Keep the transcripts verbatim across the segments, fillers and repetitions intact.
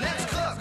Let's cook!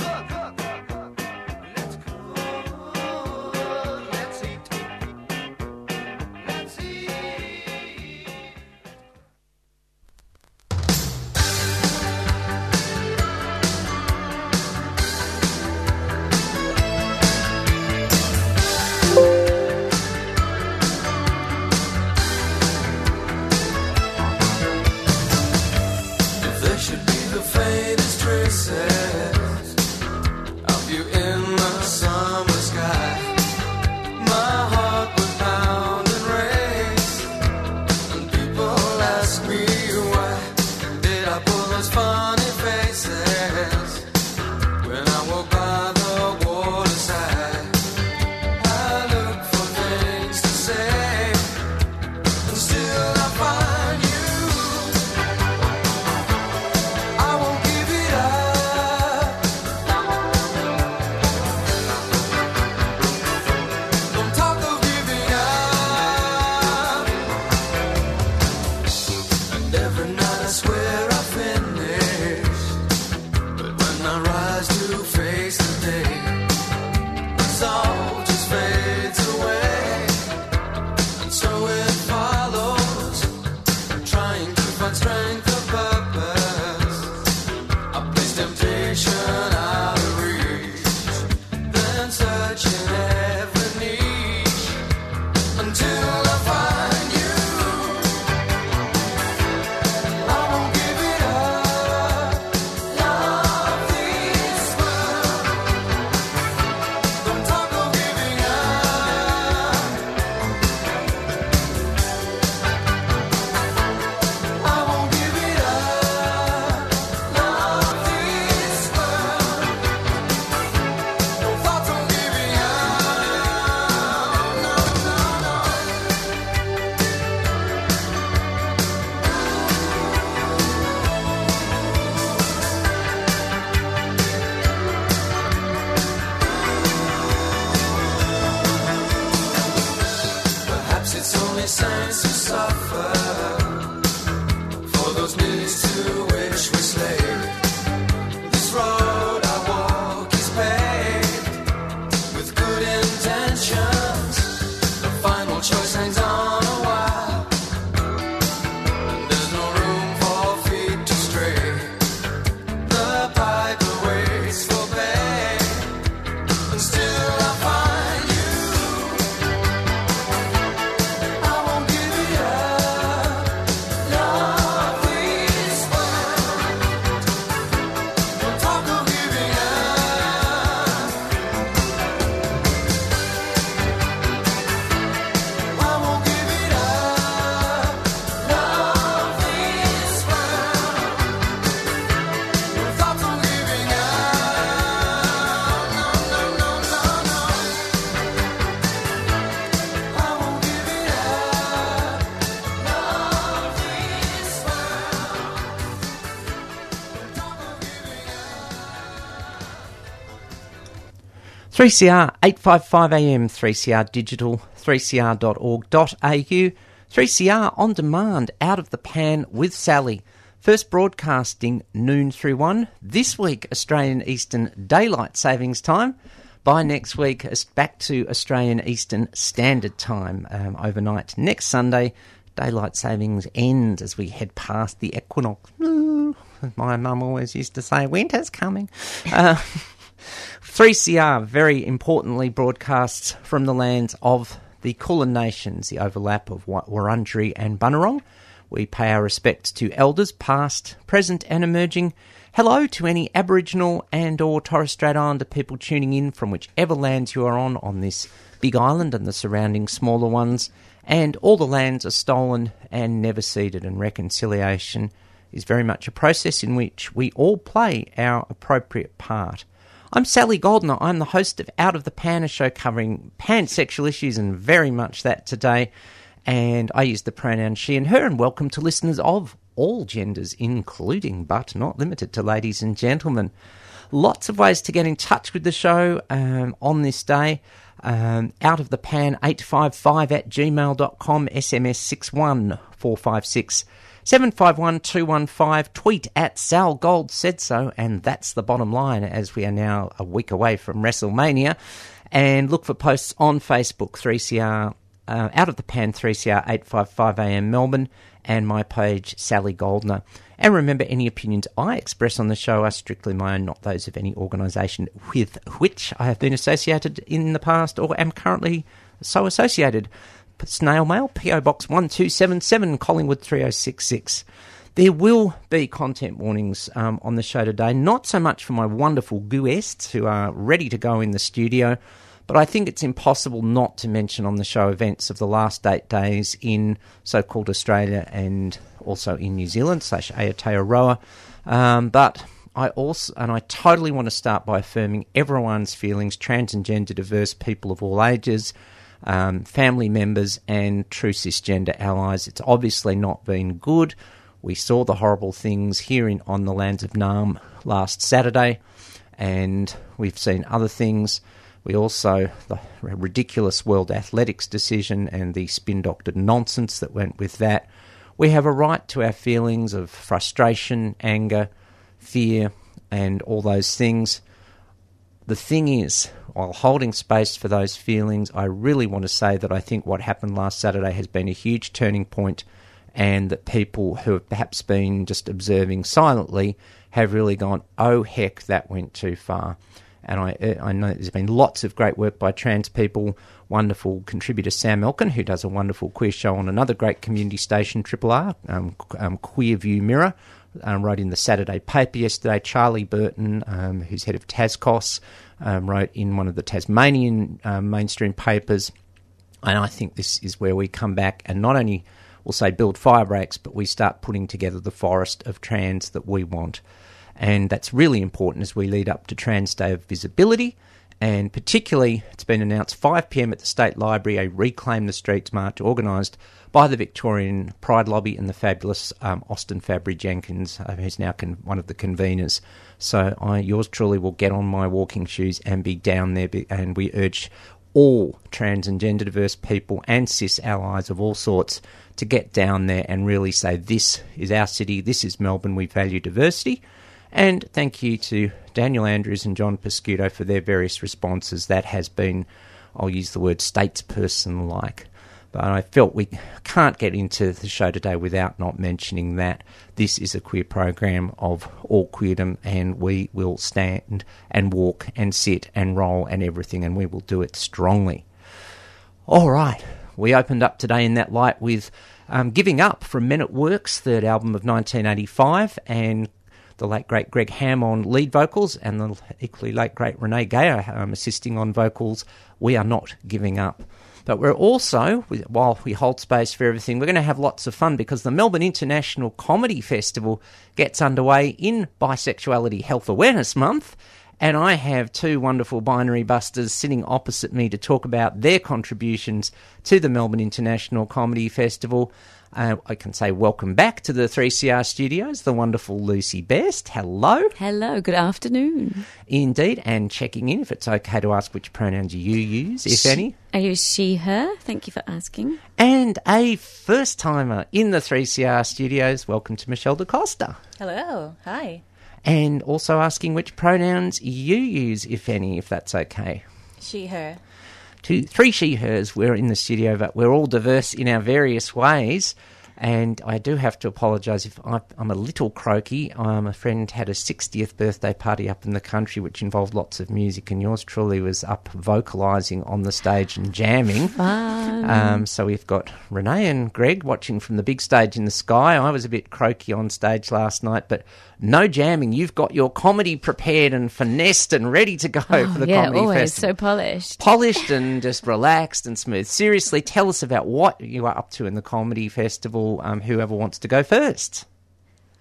three C R, eight fifty-five A M, three C R digital, three c r dot org dot a u, three C R on demand, Out of the Pan with Sally. First broadcasting noon through one. This week, Australian Eastern Daylight Savings Time. By next week, it's back to Australian Eastern Standard Time um, overnight. Next Sunday, Daylight Savings ends as we head past the equinox. My mum always used to say, winter's coming. Uh, three C R very importantly broadcasts from the lands of the Kulin Nations, the overlap of Wurundjeri and Bunurong. We pay our respects to elders past, present and emerging. Hello to any Aboriginal and or Torres Strait Islander people tuning in from whichever lands you are on, on this big island and the surrounding smaller ones. And all the lands are stolen and never ceded, and reconciliation is very much a process in which we all play our appropriate part. I'm Sally Goldner. I'm the host of Out of the Pan, a show covering pansexual issues and very much that today. And I use the pronoun she and her, and welcome to listeners of all genders, including but not limited to ladies and gentlemen. Lots of ways to get in touch with the show um, on this day. Um, out of the pan eight five five at gmail dot com, S M S six one four five six, seven five one two one five, tweet at Sal Gold said so, and that's the bottom line as we are now a week away from WrestleMania. And look for posts on Facebook, three C R, uh, out of the pan three C R eight fifty-five A M Melbourne, and my page Sally Goldner. And remember, any opinions I express on the show are strictly my own, not those of any organisation with which I have been associated in the past or am currently so associated. Snail mail, P O Box one two seven seven, Collingwood three oh six six. There will be content warnings um, on the show today, not so much for my wonderful guests who are ready to go in the studio, but I think it's impossible not to mention on the show events of the last eight days in so-called Australia and also in New Zealand, slash Aotearoa. Um, but I also, and I totally want to start by affirming everyone's feelings, trans and gender diverse people of all ages, um, family members and true cisgender allies. It's obviously not been good. We saw the horrible things here in on the lands of Naarm last Saturday, and we've seen other things. We also, the ridiculous World Athletics decision and the spin-doctored nonsense that went with that. We have a right to our feelings of frustration, anger, fear, and all those things. The thing is, while holding space for those feelings, I really want to say that I think what happened last Saturday has been a huge turning point, and that people who have perhaps been just observing silently have really gone, oh heck, that went too far. And I, I know there's been lots of great work by trans people. Wonderful contributor Sam Elkin, who does a wonderful queer show on another great community station, Triple R, um, um, Queer View Mirror, um, wrote in the Saturday paper yesterday. Charlie Burton, um, who's head of Tascos, um, wrote in one of the Tasmanian um, mainstream papers. And I think this is where we come back and not only, we'll say, build fire breaks, but we start putting together the forest of trans that we want. And that's really important as we lead up to Trans Day of Visibility. And particularly, it's been announced five p m at the State Library, a Reclaim the Streets march organised by the Victorian Pride Lobby and the fabulous um, Austin Fabry Jenkins, uh, who's now con- one of the conveners. So I, yours truly, will get on my walking shoes and be down there. Be- and we urge all trans and gender diverse people and cis allies of all sorts to get down there and really say, this is our city, this is Melbourne, we value diversity. And thank you to Daniel Andrews and John Pescudo for their various responses. That has been, I'll use the word, statesperson-like. But I felt we can't get into the show today without not mentioning that this is a queer program of all queerdom, and we will stand and walk and sit and roll and everything, and we will do it strongly. All right. We opened up today in that light with um, Giving Up from Men at Work's third album of nineteen eighty-five, and the late, great Greg Ham on lead vocals, and the equally late, great Renee Gayer um, assisting on vocals. We are not giving up. But we're also, while we hold space for everything, we're going to have lots of fun because the Melbourne International Comedy Festival gets underway in Bisexuality Health Awareness Month. And I have two wonderful binary busters sitting opposite me to talk about their contributions to the Melbourne International Comedy Festival. Uh, I can say welcome back to the three C R studios, the wonderful Lucy Best. Hello. Hello, good afternoon. Indeed, and checking in, if it's okay to ask which pronouns you use, if she, any. I use she, her. Thank you for asking. And a first-timer in the three C R studios, welcome to Michelle DaCosta. Hello. Hi. And also asking which pronouns you use, if any, if that's okay. She, her. Two, three she-hers. We're in the studio, but we're all diverse in our various ways. And I do have to apologise if I'm a little croaky. Um, a friend had a sixtieth birthday party up in the country, which involved lots of music, and yours truly was up vocalising on the stage and jamming. Fun. Um, so we've got Renee and Greg watching from the big stage in the sky. I was a bit croaky on stage last night, but no jamming. You've got your comedy prepared and finessed and ready to go oh, for the yeah, comedy always. festival. So polished. Polished and just relaxed and smooth. Seriously, tell us about what you are up to in the comedy festival. Um, whoever wants to go first.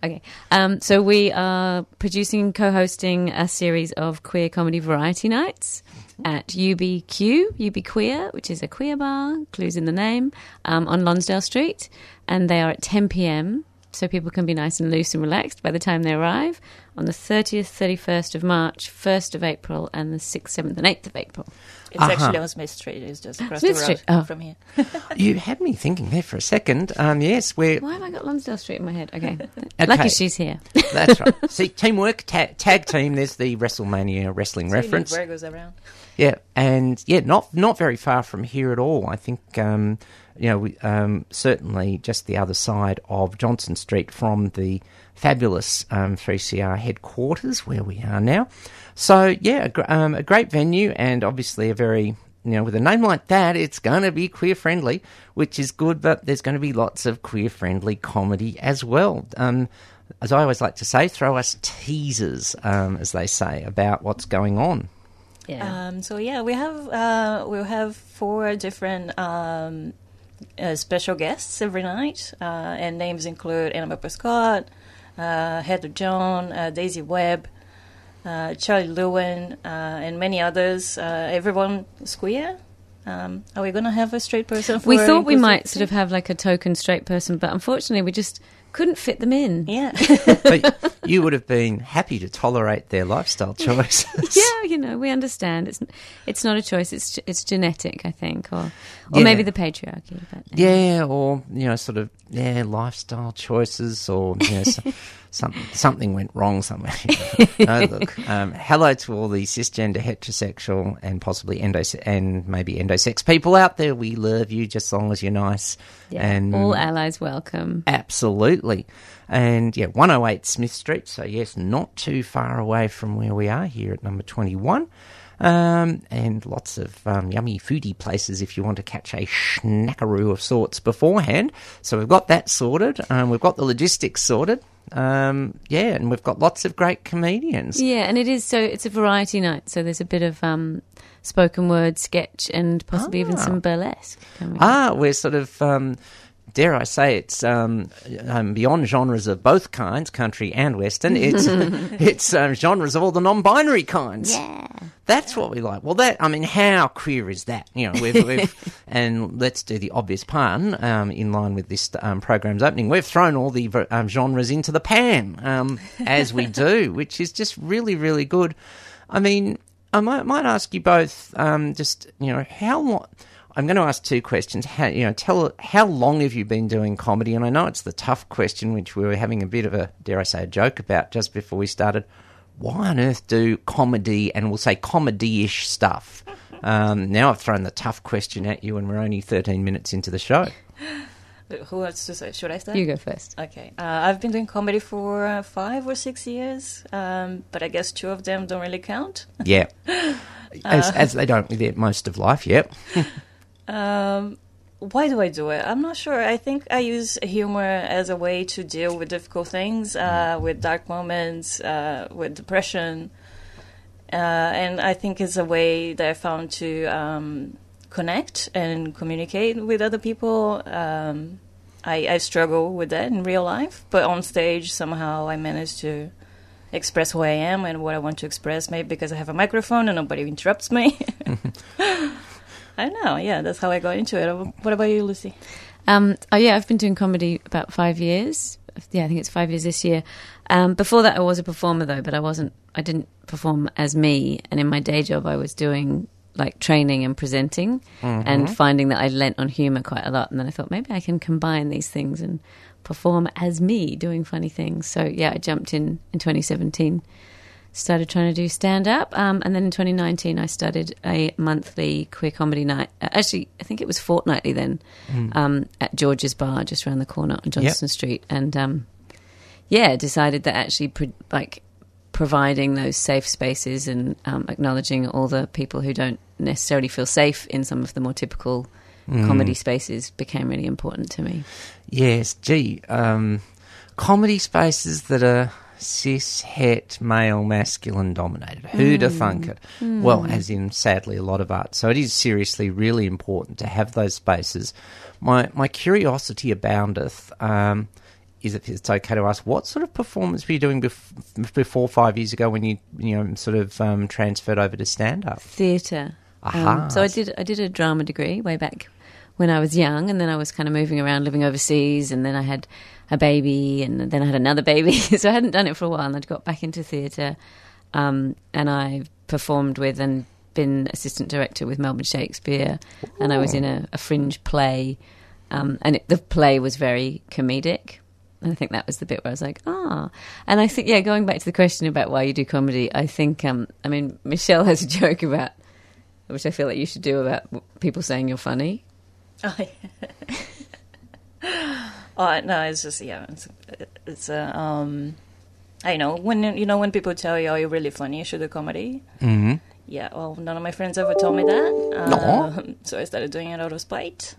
Okay, um, so we are producing and co-hosting a series of queer comedy variety nights at U B Q, U B Queer, which is a queer bar, clues in the name, um, on Lonsdale Street, and they are at ten p.m, so people can be nice and loose and relaxed by the time they arrive on the thirtieth, thirty-first of March, first of April, and the sixth, seventh, and eighth of April. It's uh-huh. actually on Smith Street. It's just across Smith the road oh. from here. You had me thinking there for a second. Um, yes, we're... Why have I got Lonsdale Street in my head? Okay. okay. Lucky she's here. That's right. See, teamwork, ta- tag team, there's the WrestleMania wrestling so reference. You knew Greg was around. Yeah, and yeah, not not very far from here at all. I think, um, you know, we, um, certainly just the other side of Johnson Street from the fabulous um, three C R headquarters where we are now. So, yeah, a, gr- um, a great venue, and obviously a very, you know, with a name like that, it's going to be queer-friendly, which is good, but there's going to be lots of queer-friendly comedy as well. Um, as I always like to say, throw us teasers, um, as they say, about what's going on. Yeah. Um, so, yeah, we have, uh, we'll have four different... Um, Uh, special guests every night, uh, and names include Annabelle Prescott, uh, Heather Joan, uh, Daisy Webb, uh, Charlie Lewin, uh, and many others. Uh, everyone is queer. Um, are we going to have a straight person? For we thought we might sort of have like a token straight person, but unfortunately we just couldn't fit them in. Yeah. But you would have been happy to tolerate their lifestyle choices. Yeah, you know, we understand. It's it's not a choice. It's it's genetic, I think, or or yeah. maybe the patriarchy. But anyway. Yeah, or, you know, sort of, yeah, lifestyle choices or, you know, so, something, something went wrong somewhere. No, look, um, hello to all the cisgender, heterosexual and possibly endo- and maybe endosex people out there. We love you just as long as you're nice. Yeah, and all allies welcome. Absolutely. And, yeah, one oh eight Smith Street, so, yes, not too far away from where we are here at number twenty-one. Um, and lots of um, yummy foodie places if you want to catch a schnackaroo of sorts beforehand. So we've got that sorted. Um, we've got the logistics sorted. Um, yeah, and we've got lots of great comedians. Yeah, and it is, so it's a variety night, so there's a bit of... Um spoken word, sketch, and possibly ah. even some burlesque. We ah, know? We're sort of, um, dare I say, it's um, um, beyond genres of both kinds, country and Western. It's it's um, genres of all the non-binary kinds. Yeah. That's yeah. what we like. Well, that, I mean, how queer is that? You know, we've, we've and let's do the obvious pun um, in line with this um, programme's opening. We've thrown all the um, genres into the pan, um, as we do, which is just really, really good. I mean... I might, might ask you both, um, just, you know, how long – I'm going to ask two questions. How, you know, tell how long have you been doing comedy? And I know it's the tough question, which we were having a bit of a, dare I say, a joke about just before we started. Why on earth do comedy, and we'll say comedy-ish stuff? Um, now I've thrown the tough question at you and we're only thirteen minutes into the show. Who wants to say? Should I start? You go first. Okay. Uh, I've been doing comedy for uh, five or six years, um, but I guess two of them don't really count. Yeah. As, uh, as they don't with most of life, yep. um, why do I do it? I'm not sure. I think I use humor as a way to deal with difficult things, uh, with dark moments, uh, with depression. Uh, and I think it's a way that I found to... Um, connect and communicate with other people. Um, I, I struggle with that in real life, but on stage somehow I manage to express who I am and what I want to express, maybe because I have a microphone and nobody interrupts me. I know, yeah, that's how I got into it. What about you, Lucy? Um, oh, yeah, I've been doing comedy about five years. Yeah, I think it's five years this year. Um, before that I was a performer though, but I wasn't, I didn't perform as me, and in my day job I was doing... like training and presenting mm-hmm. and finding that I lent on humour quite a lot. And then I thought maybe I can combine these things and perform as me doing funny things. So, yeah, I jumped in in twenty seventeen started trying to do stand-up. Um, and then in twenty nineteen, I started a monthly queer comedy night. Actually, I think it was fortnightly then, mm. um, at George's Bar, just around the corner on Johnston yep. Street. And, um, yeah, decided that actually, pro- like, providing those safe spaces and um, acknowledging all the people who don't necessarily feel safe in some of the more typical mm. comedy spaces became really important to me. Yes, gee, um, comedy spaces that are cis, het, male, masculine dominated. Who'd mm. have thunk it? Mm. Well, as in, sadly, a lot of art. So it is seriously really important to have those spaces. My my curiosity aboundeth. Um, is it it's okay to ask, what sort of performance were you doing bef- before five years ago when you you know sort of um, transferred over to stand-up? Theatre. Aha. Um, so I did I did a drama degree way back when I was young, and then I was kind of moving around, living overseas, and then I had a baby, and then I had another baby. So I hadn't done it for a while, and I'd got back into theatre, um, and I performed with and been assistant director with Melbourne Shakespeare. Ooh. And I was in a, a fringe play, um, and it, the play was very comedic. And I think that was the bit where I was like, ah. And I think, yeah, going back to the question about why you do comedy, I think, um, I mean, Michelle has a joke about, which I feel like you should do, about people saying you're funny. Oh, yeah. Oh, no, it's just, yeah, it's, it's uh, um, I know, when, you know, when people tell you, oh, you're really funny, you should do comedy. Mm-hmm. Yeah, well, none of my friends ever told me that. Uh, no. So I started doing it out of spite.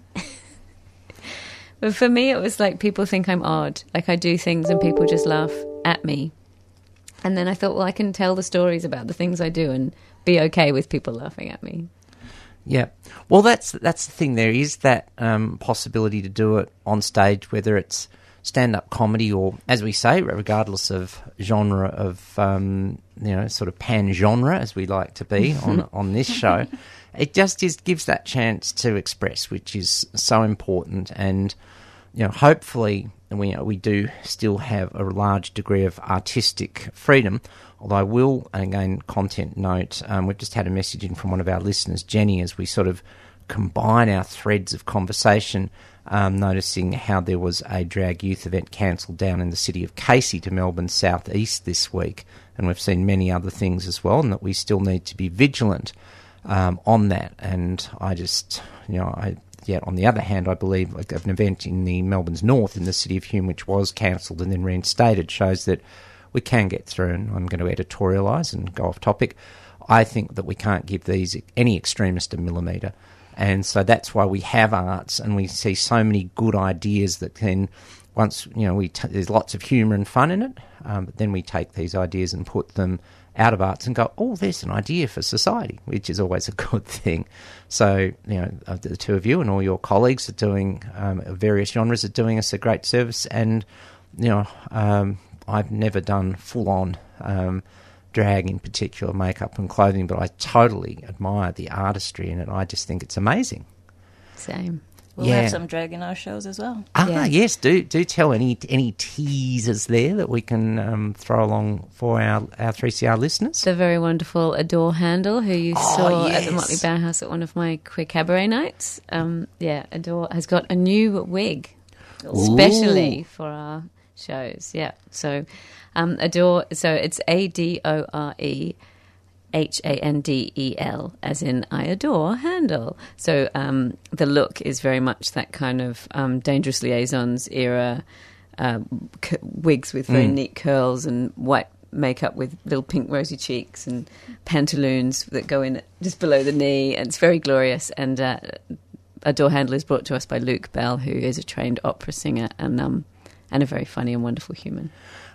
But for me, it was like people think I'm odd. Like I do things and people just laugh at me. And then I thought, well, I can tell the stories about the things I do and be okay with people laughing at me. Yeah. Well, that's that's the thing. There is that um, possibility to do it on stage, whether it's stand-up comedy or, as we say, regardless of genre of, um, you know, sort of pan-genre, as we like to be on, on this show. It just is, gives that chance to express, which is so important. And, you know, hopefully we, you know, we do still have a large degree of artistic freedom. Although I will, and again, content note, um, we've just had a message in from one of our listeners, Jenny, as we sort of combine our threads of conversation, um, noticing how there was a drag youth event cancelled down in the city of Casey to Melbourne's southeast this week. And we've seen many other things as well, and that we still need to be vigilant um, on that. And I just, you know, I... Yet, on the other hand, I believe like an event in the Melbourne's north in the city of Hume, which was cancelled and then reinstated, shows that we can get through. And I'm going to editorialise and go off topic. I think that we can't give these any extremist a millimetre. And so that's why we have arts, and we see so many good ideas that then once, you know, we t- there's lots of humour and fun in it, um, but then we take these ideas and put them out of arts and go, oh, there's an idea for society, which is always a good thing. So, you know, the two of you and all your colleagues are doing, um, various genres, are doing us a great service. And, you know, um, I've never done full-on um, drag in particular, makeup and clothing, but I totally admire the artistry in it. I just think it's amazing. Same. We'll yeah. have some drag in our shows as well. Ah, yeah. yes, do do tell any any teasers there that we can um, throw along for our, our three C R listeners. The very wonderful Adore Handel, who you oh, saw yes. at the Motley Bauhaus at one of my queer cabaret nights. Um, yeah, Adore has got a new wig, especially Ooh. for our shows. Yeah, so um, Adore, so it's A D O R E H A N D E L, as in I adore Handel. So um, the look is very much that kind of um, Dangerous Liaisons era, uh, c- wigs with very mm. neat curls and white makeup with little pink rosy cheeks and pantaloons that go in just below the knee. And it's very glorious. And uh, Adore Handel is brought to us by Luke Bell, who is a trained opera singer and um, and a very funny and wonderful human.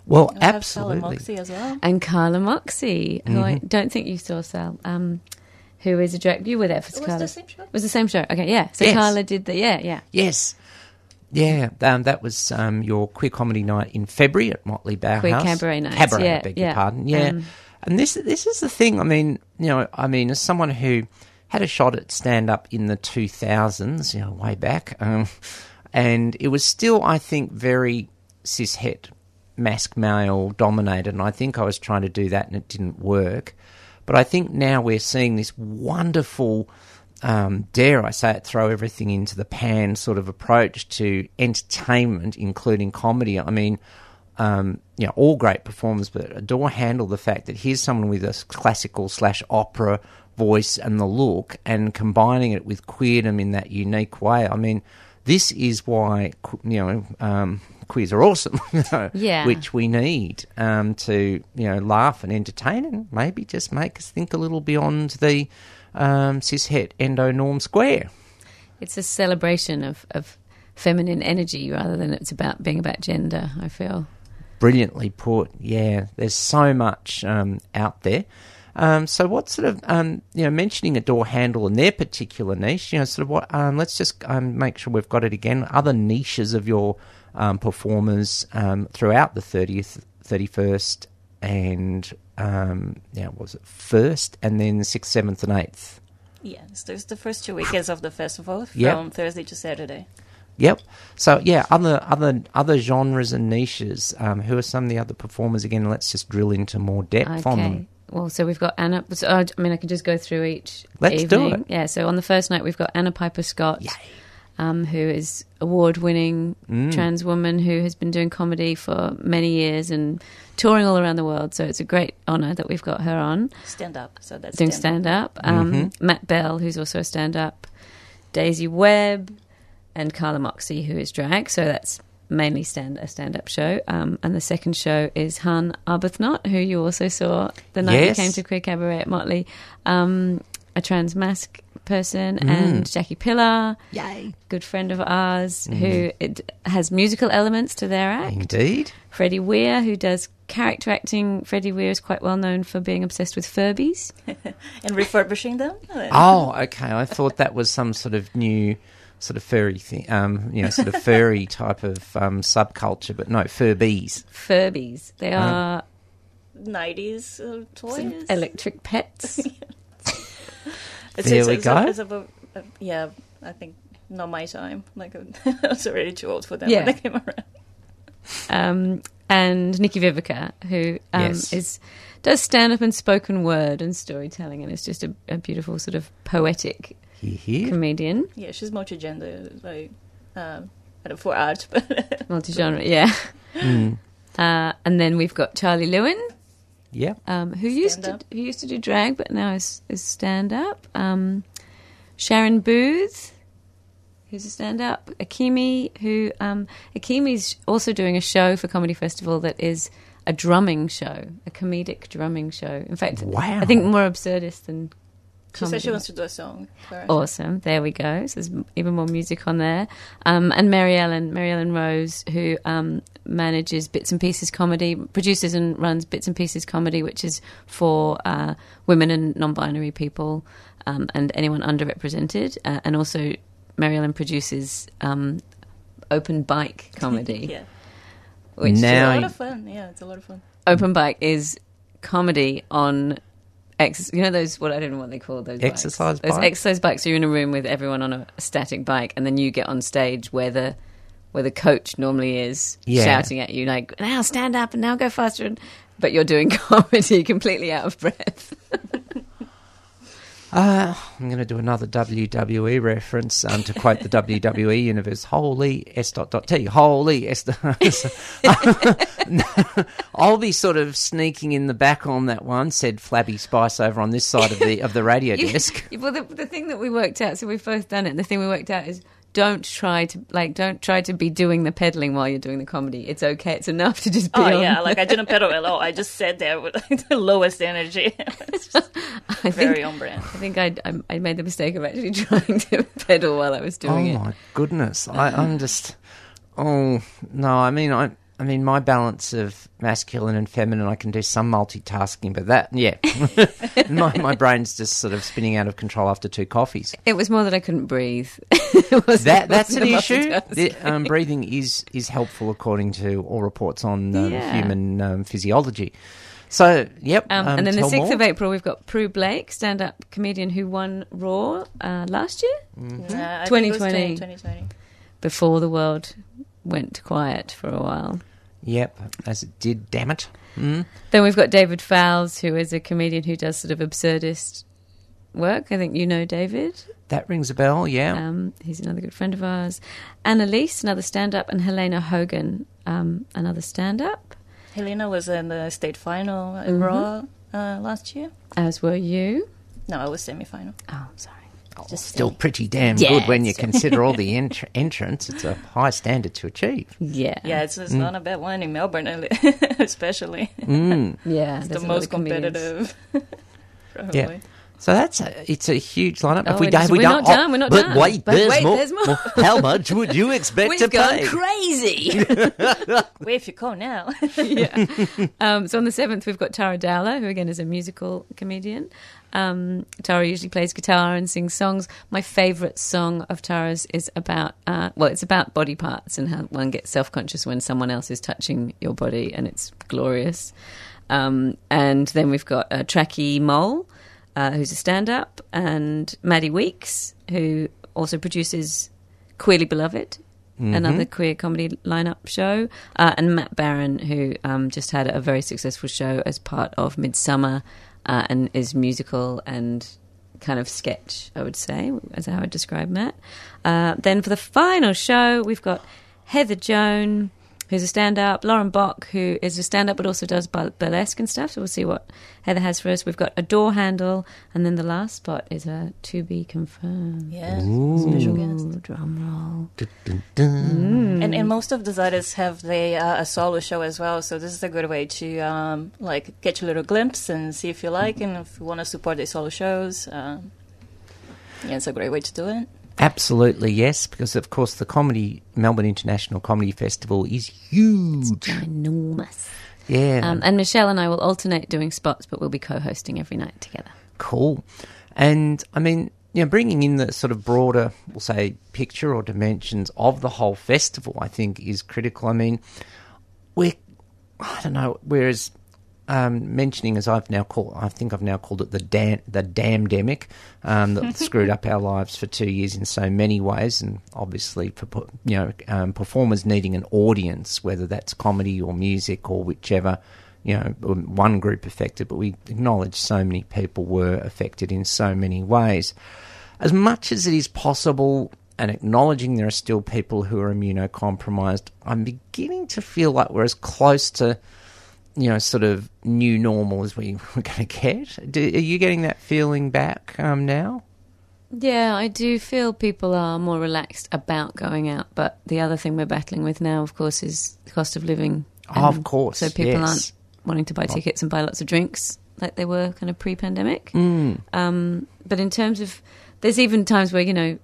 Well, we'll absolutely. Carla Moxie as well. And Carla Moxie, who mm-hmm. I don't think you saw, Sal, um, who is a direct... You were there for it Carla. It was the same show? It was the same show. Okay, yeah. So yes. Carla did the... Yeah, yeah. Yes. Yeah, um, that was um, your queer comedy night in February at Motley Bauhaus. Queer cabaret night. Cabaret, yeah, I beg yeah. your pardon. Yeah. Um, and this this is the thing, I mean, you know, I mean, as someone who had a shot at stand-up in the two thousands, you know, way back, um, and it was still, I think, very cis-het, mask male dominated, and I think I was trying to do that and it didn't work. But I think now we're seeing this wonderful, um, dare I say it, throw everything into the pan sort of approach to entertainment, including comedy. I mean, um, you know, all great performers, but adore handle the fact that here's someone with a classical slash opera voice and the look, and combining it with queerdom in that unique way. I mean, this is why, you know, um, queers are awesome, you know, yeah. which we need um, to, you know, laugh and entertain and maybe just make us think a little beyond the um, cishet endo norm square. It's a celebration of, of feminine energy rather than it's about being about gender, I feel. Brilliantly put, yeah. There's so much um, out there. Um, so what sort of, um, you know, mentioning Adore Handle and their particular niche, you know, sort of what, um, let's just um, make sure we've got it again, other niches of your um, performers um, throughout the thirtieth, thirty-first and, um, yeah, what was it, first and then sixth, seventh and eighth? Yes, there's the first two weekends of the festival from yep. Thursday to Saturday. Yep. So, yeah, other other other genres and niches. Um, who are some of the other performers? Again, let's just drill into more depth okay. on them. Well, so we've got Anna. So, I mean, I can just go through each Let's evening. do it. Yeah, so on the first night, we've got Anna Piper-Scott, um, who is award-winning mm. trans woman who has been doing comedy for many years and touring all around the world. So it's a great honour that we've got her on. Stand-up. So that's doing stand-up. stand-up. Um, mm-hmm. Matt Bell, who's also a stand-up. Daisy Webb and Carla Moxie, who is drag. So that's mainly stand a stand-up show. Um, and the second show is Han Arbuthnot, who you also saw the night yes. you came to Queer Cabaret at Motley, um, a trans mask person, mm. and Jackie Pillar, Yay. good friend of ours, mm. who it has musical elements to their act. Indeed. Freddie Weir, who does character acting. Freddie Weir is quite well known for being obsessed with Furbies. And refurbishing them. Oh, okay. I thought that was some sort of new... sort of furry thing, um, you know, sort of furry type of um, subculture, but no, Furbies. Furbies. They are... nineties um, toys. Electric pets. yeah. There it's, we it's, go. It's a, it's a, a, yeah, I think not my time. Like I was already too old for them yeah. when they came around. Um, and Nikki Vivica, who um, yes. is... does stand-up and spoken word and storytelling, and it's just a, a beautiful sort of poetic he, he. comedian. Yeah, she's multi-gender, like, um, I don't know, for art. But multi-genre, yeah. Mm. Uh, and then we've got Charlie Lewin, yeah, um, who stand used up. to who used to do drag, but now is, is stand-up. Um, Sharon Booth, who's a stand-up. Akemi, who um, Akemi's also doing a show for Comedy Festival that is... a drumming show, a comedic drumming show. In fact, wow. I think more absurdist than comedy. She said she wants to do a song. Clara. Awesome. There we go. So there's even more music on there. Um, and Mary Ellen, Mary Ellen Rose, who um, manages Bits and Pieces Comedy, produces and runs Bits and Pieces Comedy, which is for uh, women and non-binary people um, and anyone underrepresented. Uh, and also Mary Ellen produces um, open bike comedy. yeah. Which now, is a lot of fun. Yeah, it's a lot of fun. Open bike is comedy on ex. You know those what I don't know what they call those exercise bikes. Those exercise bikes. So you're in a room with everyone on a static bike, and then you get on stage where the where the coach normally is yeah. shouting at you like, "Now stand up and now go faster," and, but you're doing comedy completely out of breath. Uh, I'm going to do another W W E reference um, to quote the W W E universe. Holy S dot dot T. Holy S dot I'll be sort of sneaking in the back on that one, said Flabby Spice over on this side of the of the radio you, desk. Well, the, the thing that we worked out, so we've both done it, the thing we worked out is don't try to like. Don't try to be doing the pedaling while you're doing the comedy. It's okay. It's enough to just be. Oh on. yeah, like I didn't pedal at all. I just sat there with like, the lowest energy. It's just I very think, on brand. I think I, I I made the mistake of actually trying to pedal while I was doing oh, it. Oh my goodness! I, I'm just. Oh no! I mean, I I mean, my balance of masculine and feminine. I can do some multitasking, but that yeah, my my brain's just sort of spinning out of control after two coffees. It was more that I couldn't breathe. Was that that's an issue. The, um, breathing is is helpful according to all reports on um, yeah. human um, physiology. So yep, um, um, and then the sixth more. of April we've got Prue Blake, stand-up comedian who won Raw uh, last year, mm-hmm. yeah, twenty twenty, twenty twenty, before the world went quiet for a while. Yep, as it did. Damn it. Mm. Then we've got David Fowles, who is a comedian who does sort of absurdist work. I think you know David. That rings a bell, yeah. Um, he's another good friend of ours. Annalise, another stand-up, and Helena Hogan, um, another stand-up. Helena was in the state final in mm-hmm. Raw uh, last year. As were you. No, I was semi-final. Oh, sorry. Oh, Just still silly. pretty damn yeah, good when you silly. consider all the entr- entrants. It's a high standard to achieve. Yeah. Yeah, it's, it's mm. not a bad one in Melbourne, especially. Mm. Yeah. It's the most competitive, probably. Yeah. So that's a, it's a huge lineup. Oh, if we don't, we we're don't, not oh, done. We're not but done. Wait, but there's wait, more. there's more. Well, how much would you expect We've to pay? We've gone crazy. Where if you call now? yeah. Um, so on the seventh, we've got Tara Dowler, who again is a musical comedian. Um, Tara usually plays guitar and sings songs. My favourite song of Tara's is about, uh, well, it's about body parts and how one gets self-conscious when someone else is touching your body, and it's glorious. Um, and then we've got uh, Tracky Mole, Uh, who's a stand-up, and Maddie Weeks, who also produces Queerly Beloved, mm-hmm. another queer comedy lineup show, uh, and Matt Barron, who um, just had a very successful show as part of Midsummer, uh, and is musical and kind of sketch, I would say, as how I describe Matt. Uh, then for the final show, we've got Heather Joan, who's a stand-up, Lauren Bock, who is a stand-up but also does burlesque and stuff, so we'll see what Heather has for us. We've got a door handle, and then the last spot is a to-be-confirmed yeah. special guest. Drum roll. Dun, dun, dun. Mm. And, and most of the artists have they, uh, a solo show as well, so this is a good way to um, like catch a little glimpse and see if you like, mm-hmm. and if you want to support their solo shows. Uh, yeah, it's a great way to do it. Absolutely, yes, because, of course, the comedy Melbourne International Comedy Festival is huge. It's ginormous. Yeah. Um, and Michelle and I will alternate doing spots, but we'll be co-hosting every night together. Cool. And, I mean, you know, bringing in the sort of broader, we'll say, picture or dimensions of the whole festival, I think, is critical. I mean, we're, I don't know, whereas... Um, mentioning as I've now called, I think I've now called it the dam, the damdemic, um, that screwed up our lives for two years in so many ways, and obviously for, you know, um, performers needing an audience, whether that's comedy or music or whichever, you know, one group affected. But we acknowledge so many people were affected in so many ways. As much as it is possible, and acknowledging there are still people who are immunocompromised, I'm beginning to feel like we're as close to, you know, sort of new normal as we were going to get. Do, are you getting that feeling back um, now? Yeah, I do feel people are more relaxed about going out. But the other thing we're battling with now, of course, is the cost of living. Um, oh, of course, So people yes. aren't wanting to buy tickets and buy lots of drinks like they were kind of pre-pandemic. Mm. Um, but in terms of... There's even times where, you know,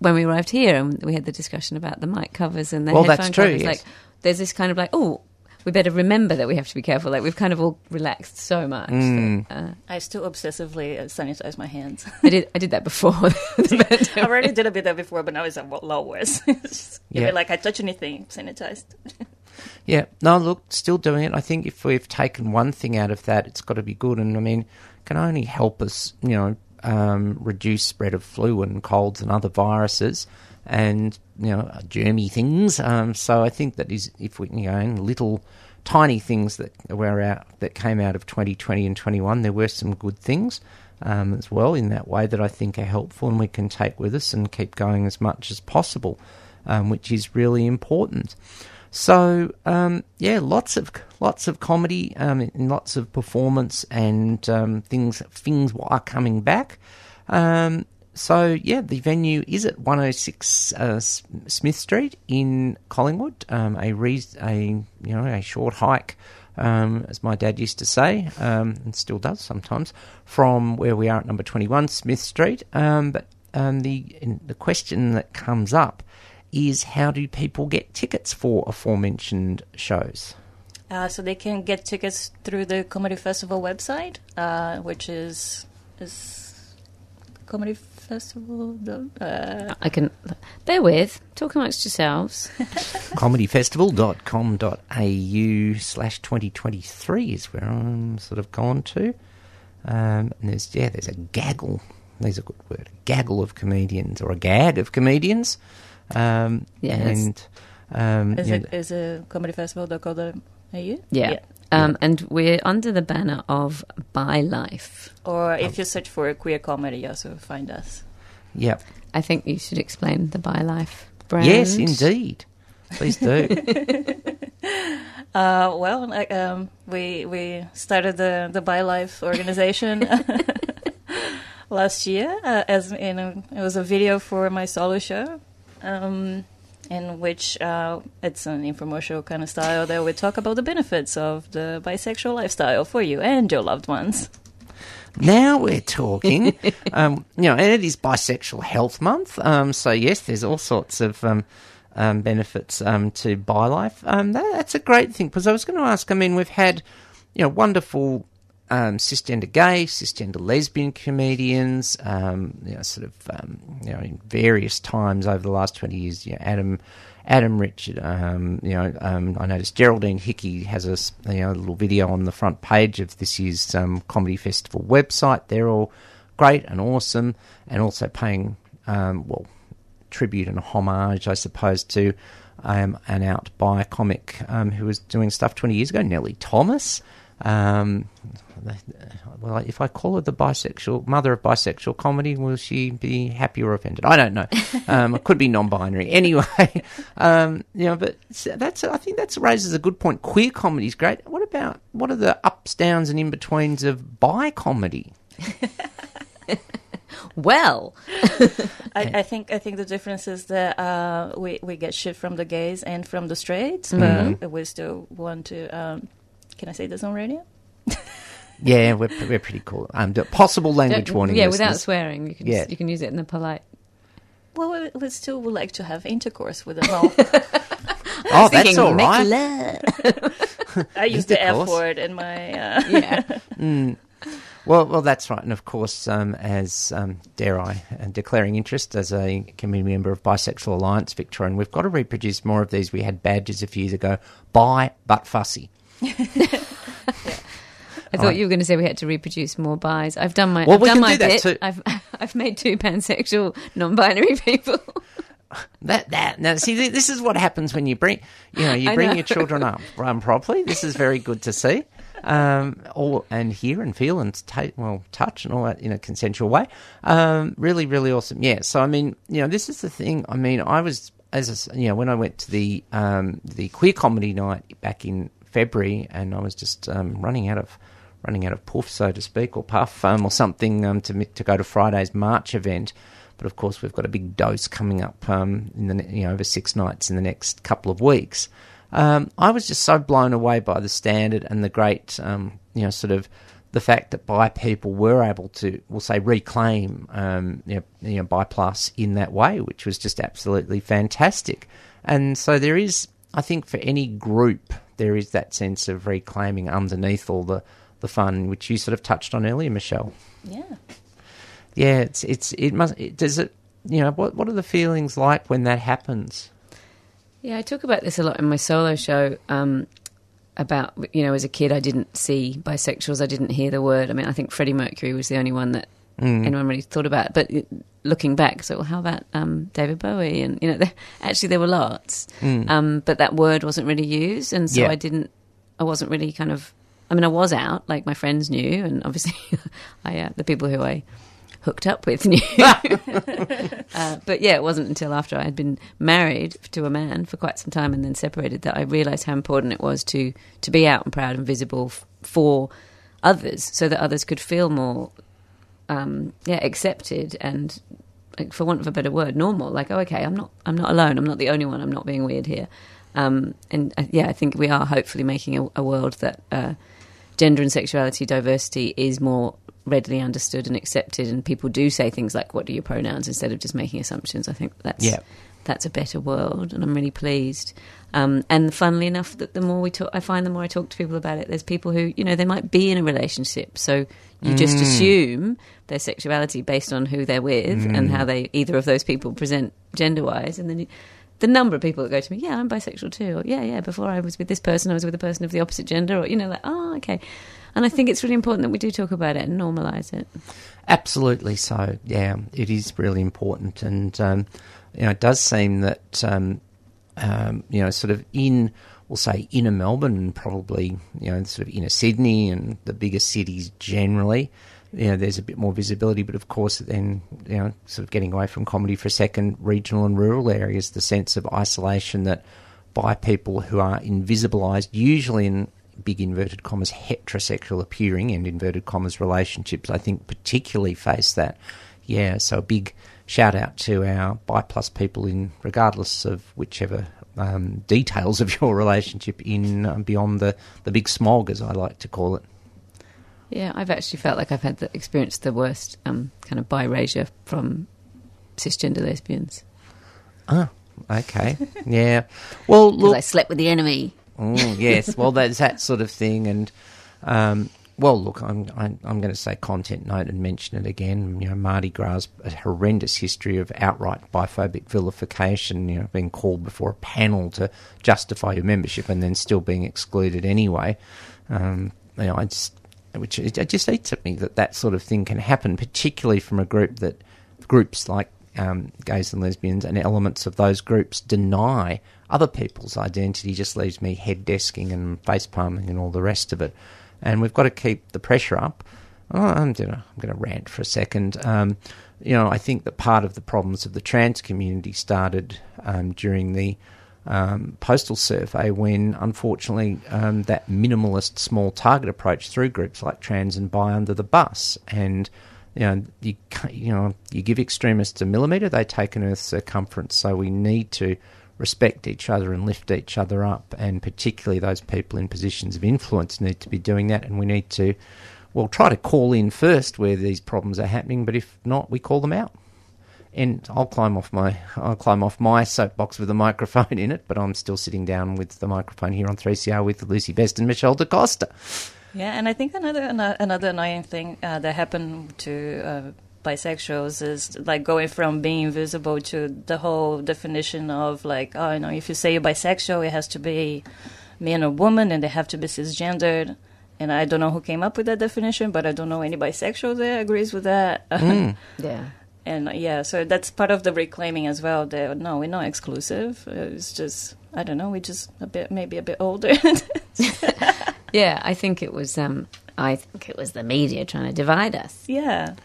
when we arrived here and we had the discussion about the mic covers and the well, headphone that's true, covers, yes. like there's this kind of like, oh... we better remember that we have to be careful. Like, we've kind of all relaxed so much. Mm. That, uh, I still obsessively sanitize my hands. I did I did that before. I already did a bit of that before, but now it's a lot worse. Just, yeah. Even, like, I touch anything, sanitized. yeah. No, look, still doing it. I think if we've taken one thing out of that, it's got to be good. And, I mean, it can only help us, you know, um, reduce spread of flu and colds and other viruses and, you know, germy things. Um, so I think that is, if we can, you know, little tiny things that were out that came out of twenty twenty and twenty-one, there were some good things um, as well in that way that I think are helpful and we can take with us and keep going as much as possible, um, which is really important. So um, yeah, lots of lots of comedy, um, and lots of performance, and um, things things are coming back. Um, So, yeah, the venue is at one oh six uh, Smith Street in Collingwood, um, a, re- a you know a short hike, um, as my dad used to say, um, and still does sometimes, from where we are at number twenty-one Smith Street. Um, but um, the the question that comes up is, how do people get tickets for aforementioned shows? Uh, so they can get tickets through the Comedy Festival website, uh, which is... is Comedy Festival. Uh, I can bear with. Talk amongst yourselves. comedyfestival dot com dot a u slash twenty twenty-three is where I'm sort of gone to. Um, and there's yeah, there's a gaggle. There's a good word. A gaggle of comedians, or a gag of comedians. Um, yeah. And um, is it know, is it comedyfestival dot com dot a u? Yeah. yeah. Um, yeah. And we're under the banner of By Life. Or if you search for a queer comedy, you also find us. Yep. I think you should explain the BiLife brand. Yes, indeed. Please do. uh, well, I, um, we we started the, the BiLife organization last year. Uh, as in a, it was a video for my solo show, um, in which uh, it's an infomercial kind of style that we talk about the benefits of the bisexual lifestyle for you and your loved ones. Now we're talking, um, you know, and it is Bisexual Health Month. Um, so, yes, there's all sorts of um, um, benefits um, to BiLife. Um, that, that's a great thing, because I was going to ask, I mean, we've had, you know, wonderful um, cisgender gay, cisgender lesbian comedians, um, you know, sort of, um, you know, in various times over the last twenty years, you know, Adam... Adam Richard, um, you know, um, I noticed Geraldine Hickey has a you know, little video on the front page of this year's um, Comedy Festival website. They're all great and awesome, and also paying, um, well, tribute and homage, I suppose, to um, an out-by comic um, who was doing stuff twenty years ago, Nellie Thomas. Um, well, if I call her the bisexual mother of bisexual comedy, will she be happy or offended? I don't know. Um, it could be non-binary anyway. Um, you know, but that's I think that raises a good point. Queer comedy is great. What about what are the ups, downs, and in betweens of bi comedy? Well, I, I think I think the difference is that uh, we we get shit from the gays and from the straights, mm-hmm. but we still want to. Um, Can I say this on radio? yeah, we're we're pretty cool. Um, possible language Don't, warning. Yeah, listeners. Without swearing, you can yeah. you can use it in the polite. Well, we, we still would like to have intercourse with them all. oh, that's all right. I used the F word in my. Uh... yeah. Mm. Well, well, that's right. And of course, um, as um, dare I uh, declaring interest as a community member of Bisexual Alliance Victoria, and we've got to reproduce more of these. We had badges a few years ago. Bi, but fussy. yeah. I thought right. you were going to say we had to reproduce more buys. I've done my, well, I've we done can my do that bit. Too. I've I've made two pansexual, non-binary people. that that now see this is what happens when you bring you know you I bring know. your children up um, properly. This is very good to see, um, all and hear and feel and t- well touch and all that in a consensual way. Um, really, really awesome. Yeah. So I mean, you know, this is the thing. I mean, I was as a, you know when I went to the um, the queer comedy night back in February, and I was just um, running out of running out of puff, so to speak, or puff um, or something um, to to go to Friday's March event. But of course, we've got a big dose coming up um, in the you know over six nights in the next couple of weeks. Um, I was just so blown away by the standard and the great um, you know sort of the fact that bi people were able to we'll say reclaim um, you know, you know bi plus in that way, which was just absolutely fantastic. And so there is, I think, for any group, there is that sense of reclaiming underneath all the, the fun, which you sort of touched on earlier, Michelle. Yeah. Yeah, it's, it's, it must, it, does it, you know, what, what are the feelings like when that happens? Yeah, I talk about this a lot in my solo show, um, about, you know, as a kid I didn't see bisexuals, I didn't hear the word. I mean, I think Freddie Mercury was the only one that mm. anyone really thought about. But it, looking back, so well, how about um, David Bowie? And, you know, there, actually there were lots. Mm. Um, but that word wasn't really used. And so yeah. I didn't, I wasn't really kind of, I mean, I was out, like my friends knew. And obviously I uh, the people who I hooked up with knew. uh, but, yeah, it wasn't until after I had been married to a man for quite some time and then separated that I realised how important it was to, to be out and proud and visible f- for others so that others could feel more Um, yeah, accepted and, like, for want of a better word, normal. Like, oh, okay, I'm not, I'm not alone. I'm not the only one. I'm not being weird here. Um, and uh, yeah, I think we are hopefully making a, a world that uh, gender and sexuality diversity is more readily understood and accepted. And people do say things like, "What are your pronouns?" instead of just making assumptions. I think that's yeah. that's a better world, and I'm really pleased. Um, and funnily enough, that the more we talk, I find the more I talk to people about it. There's people who, you know, they might be in a relationship, so you just mm. assume their sexuality based on who they're with mm. and how they either of those people present gender-wise. And then you, the number of people that go to me, yeah, I'm bisexual too. Or, yeah, yeah, before I was with this person, I was with a person of the opposite gender. Or, you know, like, oh, okay. And I think it's really important that we do talk about it and normalise it. Absolutely so, yeah. It is really important. And, um, you know, it does seem that, um, um, you know, sort of in... we'll say inner Melbourne and probably, you know, sort of inner Sydney and the bigger cities generally, you know, there's a bit more visibility. But of course, then, you know, sort of getting away from comedy for a second, regional and rural areas, the sense of isolation that by people who are invisibilised, usually in big inverted commas heterosexual appearing and inverted commas relationships, I think particularly face that. Yeah, so a big shout out to our bi plus people in, regardless of whichever um, details of your relationship in um, beyond the, the big smog, as I like to call it. Yeah, I've actually felt like I've had the, experienced the worst um, kind of bi-erasure from cisgender lesbians. Oh, okay. Yeah. Well, look, 'cause I slept with the enemy. Mm, yes. Well, there's that sort of thing. And, um, well, look, I'm I'm, I'm going to say content note and mention it again. You know, Mardi Gras, a horrendous history of outright biphobic vilification, you know, being called before a panel to justify your membership and then still being excluded anyway. Um, you know, I just... Which it just eats at me that that sort of thing can happen, particularly from a group that groups like um, gays and lesbians and elements of those groups deny other people's identity. Just leaves me head desking and face palming and all the rest of it. And we've got to keep the pressure up. Oh, I'm going to I'm going to rant for a second. Um, you know, I think that part of the problems of the trans community started um, during the Um, postal survey, when unfortunately um, that minimalist small target approach through groups like trans and bi under the bus, and you know you, you know you give extremists a millimetre, they take an Earth's circumference. So we need to respect each other and lift each other up, and particularly those people in positions of influence need to be doing that, and we need to well try to call in first where these problems are happening, but if not, we call them out. And I'll climb off my I'll climb off my soapbox with a microphone in it, but I'm still sitting down with the microphone here on three C R with Lucy Best and Michelle Da Costa. Yeah, and I think another another annoying thing uh, that happened to uh, bisexuals is like going from being invisible to the whole definition of like, oh, you know, if you say you're bisexual, it has to be man or woman, and they have to be cisgendered. And I don't know who came up with that definition, but I don't know any bisexual that agrees with that. Mm. Yeah. And, yeah, so that's part of the reclaiming as well. That, no, we're not exclusive. It's just, I don't know, we're just a bit, maybe a bit older. Yeah, I think it was um, I think it was the media trying to divide us. Yeah.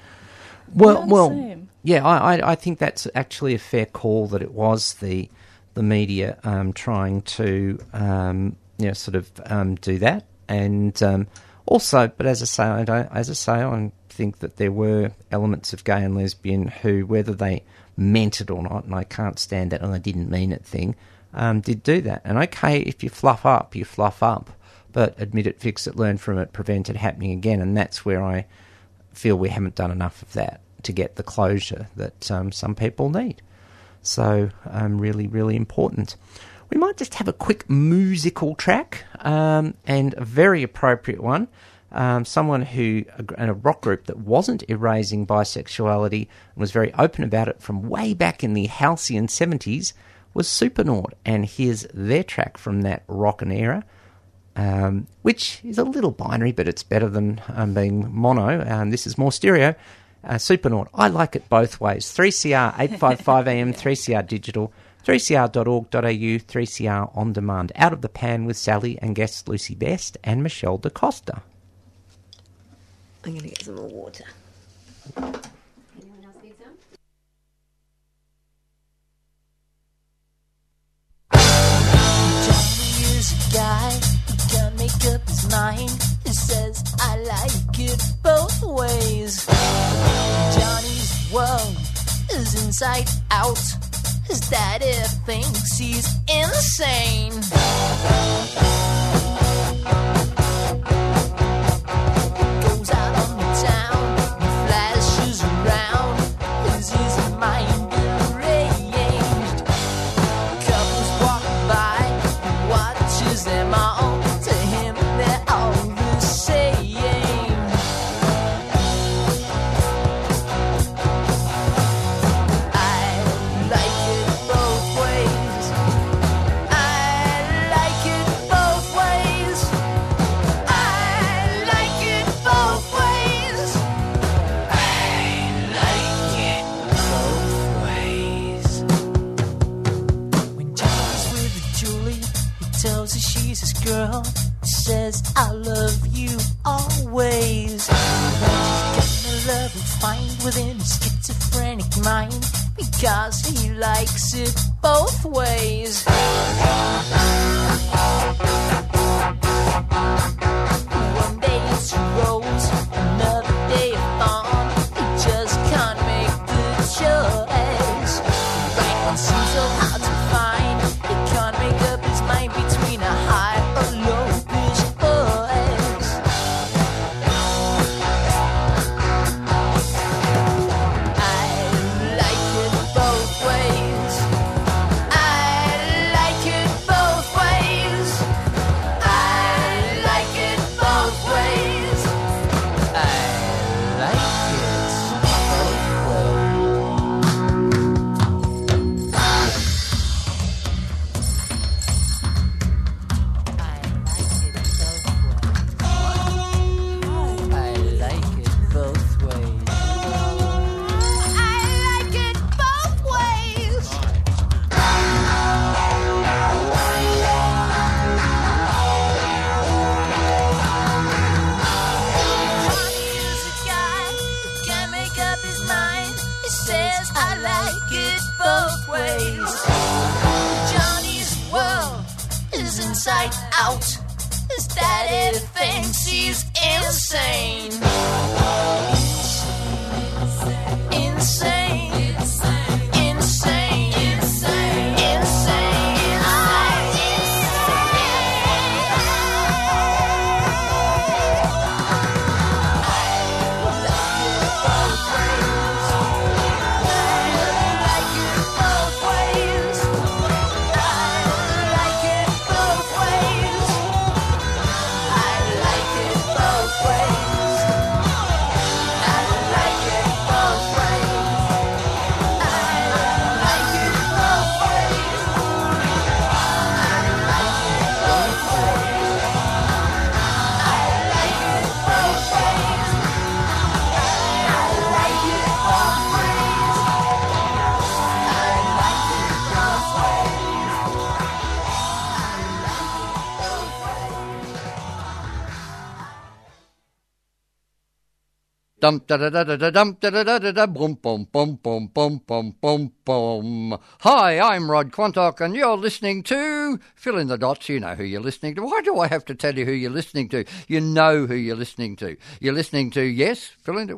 Well, well, same. yeah, I, I, I think that's actually a fair call, that it was the the media um, trying to, um, you know, sort of um, do that. And um, also, but as I say, I don't, as I say, I'm... think that there were elements of gay and lesbian who, whether they meant it or not, and I can't stand that and I didn't mean it thing, um, did do that. And okay, if you fluff up, you fluff up, but admit it, fix it, learn from it, prevent it happening again. And that's where I feel we haven't done enough of that to get the closure that um, some people need. So um, really, really important. We might just have a quick musical track um, and a very appropriate one. Um, someone who, in a rock group that wasn't erasing bisexuality and was very open about it from way back in the halcyon seventies, was Supernaut. And here's their track from that rockin' era, um, which is a little binary, but it's better than um, being mono. And um, this is more stereo. Uh, Supernaut, I like it both ways. three C R, eight fifty-five A M, three C R Digital, three C R dot org dot A U, three C R On Demand. Out of the Pan with Sally and guests Lucy Best and Michelle Da Costa. I'm going to get some more water. Anyone else need some? Johnny is a guy who can't make up his mind. He says, I like it both ways. Johnny's world is inside out. His daddy thinks he's insane. Girl says I love you always. 'cause he likes it both ways. One day it's rose, another day a thorn. He just can't make the choice. The right one seems so hard to find. He can't make up his mind between a high or low pitch voice. I like it both ways. I like it both ways. I like it both ways. I like it both ways. I like it both ways. I like it both ways. I like it both ways. Johnny is a guy who can't make up his mind. He says, I like it both ways. Johnny's world is inside out. His daddy thinks he's insane. Insane. Insane. Insane. Insane. Dum da da da da da dum da da da da da boom boom boom boom boom boom boom boom. Hi, I'm Rod Quantock, and you're listening to Fill in the Dots. You know who you're listening to. Why do I have to tell you who you're listening to? You know who you're listening to. You're listening to, yes, Fill in the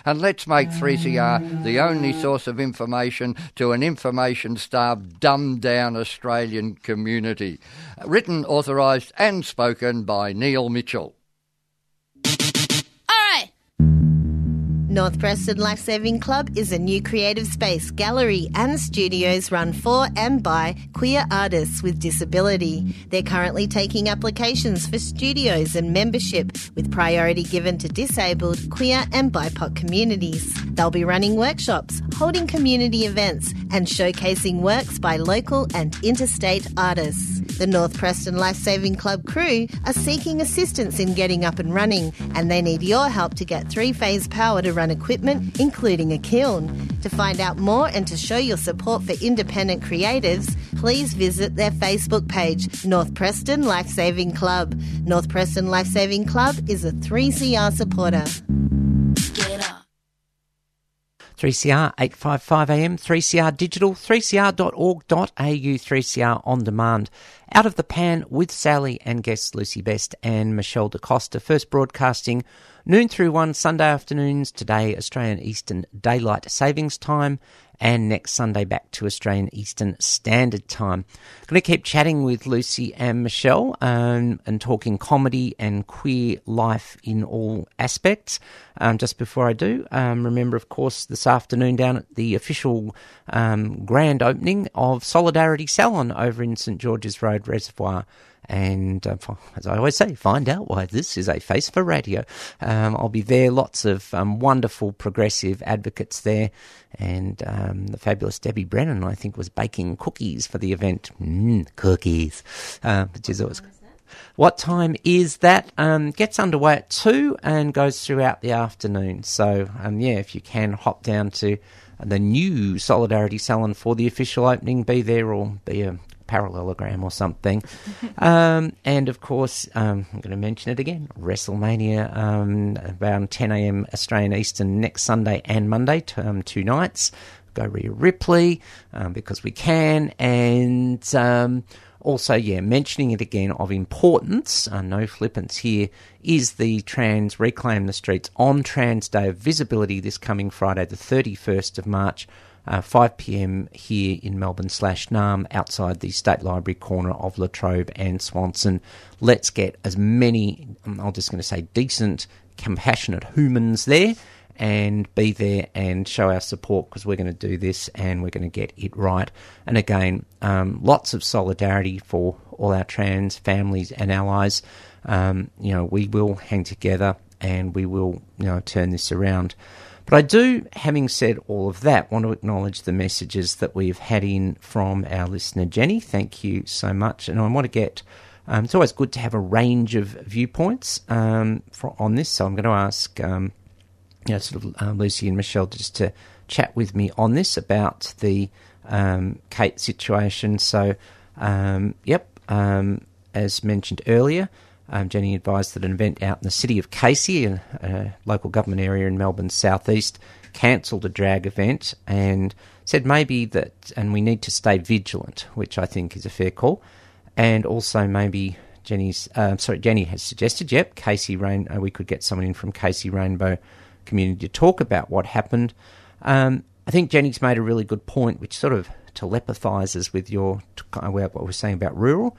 And let's make three C R the only source of information to an information-starved, dumbed-down Australian community. Written, authorised and spoken by Neil Mitchell. All right. North Preston Life Saving Club is a new creative space, gallery and studios run for and by queer artists with disability. They're currently taking applications for studios and membership with priority given to disabled, queer and B I P O C communities. They'll be running workshops, holding community events and showcasing works by local and interstate artists. The North Preston Life Saving Club crew are seeking assistance in getting up and running, and they need your help to get three-phase power to run equipment, including a kiln. To find out more and to show your support for independent creatives, please visit their Facebook page, North Preston Life Saving Club. North Preston Life Saving Club is a three C R supporter. Get up. three C R, eight fifty-five a m, three C R digital, three c r dot org dot a u, three C R on demand. Out of the Pan with Sally and guests Lucy Best and Michelle DaCosta. First broadcasting noon through one Sunday afternoons, today Australian Eastern Daylight Savings Time, and next Sunday back to Australian Eastern Standard Time. Going to keep chatting with Lucy and Michelle um, and talking comedy and queer life in all aspects. Um, just before I do, um, remember, of course, this afternoon down at the official um, grand opening of Solidarity Salon over in St George's Road Reservoir. and uh, as I always say, find out why this is a face for radio. Um, I'll be there, lots of um, wonderful progressive advocates there, and um, the fabulous Debbie Brennan, I think, was baking cookies for the event. Mm, cookies, uh, which is always good. What time is that? Um, gets underway at two and goes throughout the afternoon. So, um, yeah, if you can, hop down to the new Solidarity Salon for the official opening. Be there or be a parallelogram or something. um, and, of course, um, I'm going to mention it again, WrestleMania um, around ten a.m. Australian Eastern next Sunday and Monday, um, two nights. Go Rhea Ripley um, because we can. And... Um, Also, yeah, mentioning it again, of importance, uh, no flippance here, is the Trans Reclaim the Streets on Trans Day of Visibility this coming Friday, the thirty-first of March, uh, five p.m. here in Melbourne slash N A M, outside the State Library corner of La Trobe and Swanson. Let's get as many, I'm just going to say decent, compassionate humans there, and be there and show our support, because we're going to do this and we're going to get it right. And again, um, lots of solidarity for all our trans families and allies. Um, you know, we will hang together and we will, you know, turn this around. But I do, having said all of that, want to acknowledge the messages that we've had in from our listener, Jenny. Thank you so much. And I want to get... Um, it's always good to have a range of viewpoints um, for, on this, so I'm going to ask... Um, You know, sort of um, Lucy and Michelle just to chat with me on this about the um, Kate situation. So, um, yep, um, as mentioned earlier, um, Jenny advised that an event out in the city of Casey, a, a local government area in Melbourne's southeast, cancelled a drag event and said maybe that, and we need to stay vigilant, which I think is a fair call, and also maybe... Jenny's, uh, sorry, Jenny has suggested, yep, Casey Rain. Uh, we could get someone in from Casey Rainbow Community to talk about what happened. Um, I think Jenny's made a really good point, which sort of telepathizes with your uh, what we're saying about rural.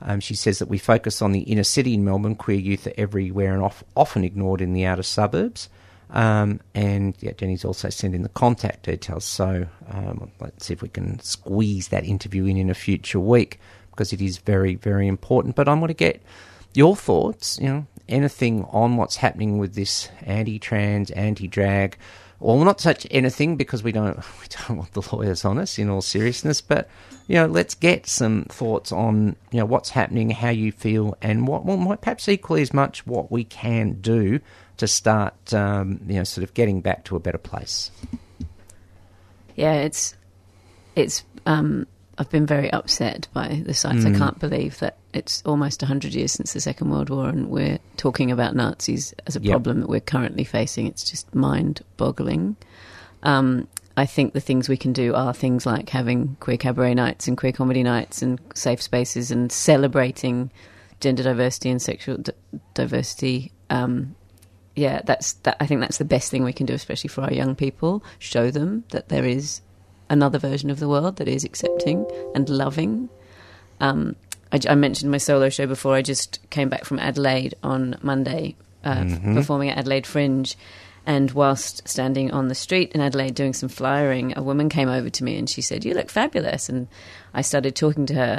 Um, she says that we focus on the inner city in Melbourne. Queer youth are everywhere and off, often ignored in the outer suburbs. Um, and yeah, Jenny's also sent in the contact details. So um, let's see if we can squeeze that interview in in a future week, because it is very, very important. But I want to get your thoughts, you know, anything on what's happening with this anti-trans, anti-drag, or not such anything, because we don't we don't want the lawyers on us, in all seriousness. But, you know, let's get some thoughts on, you know, what's happening, how you feel, and what, well, perhaps equally as much what we can do to start, um, you know, sort of getting back to a better place. Yeah, it's... it's um I've been very upset by the sites. Mm. I can't believe that it's almost one hundred years since the Second World War and we're talking about Nazis as a yep. problem that we're currently facing. It's just mind-boggling. Um, I think the things we can do are things like having queer cabaret nights and queer comedy nights and safe spaces and celebrating gender diversity and sexual d- diversity. Um, yeah, that's. That, I think that's the best thing we can do, especially for our young people. Show them that there is... another version of the world that is accepting and loving. Um, I, I mentioned my solo show before. I just came back from Adelaide on Monday, uh, mm-hmm. f- performing at Adelaide Fringe. And whilst standing on the street in Adelaide doing some flyering, a woman came over to me and she said, "You look fabulous." And I started talking to her.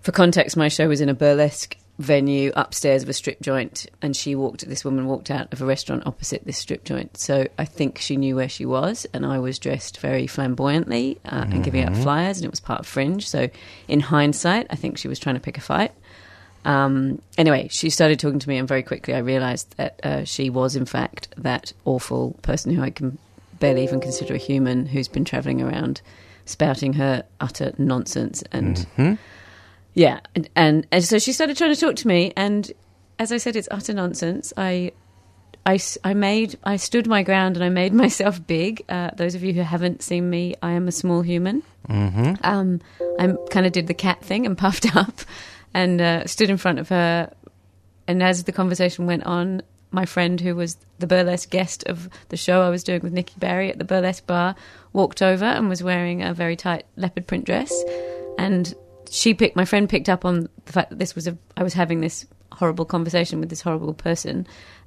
For context, my show was in a burlesque venue upstairs of a strip joint, and she walked this woman walked out of a restaurant opposite this strip joint, so I think she knew where she was, and I was dressed very flamboyantly uh, mm-hmm. and giving out flyers, and it was part of Fringe, so in hindsight I think she was trying to pick a fight. Um anyway, she started talking to me, and very quickly I realized that uh, she was in fact that awful person who I can barely even consider a human, who's been traveling around spouting her utter nonsense and mm-hmm. Yeah, and, and, and so she started trying to talk to me, and as I said, it's utter nonsense. I, I, I made, I stood my ground, and I made myself big. Uh, those of you who haven't seen me, I am a small human. Mm-hmm. Um, I kind of did the cat thing and puffed up, and uh, stood in front of her. And as the conversation went on, my friend, who was the burlesque guest of the show I was doing with Nikki Barry at the burlesque bar, walked over and was wearing a very tight leopard print dress, and. She picked, my friend picked up on the fact that this was a, I was having this horrible conversation with this horrible person,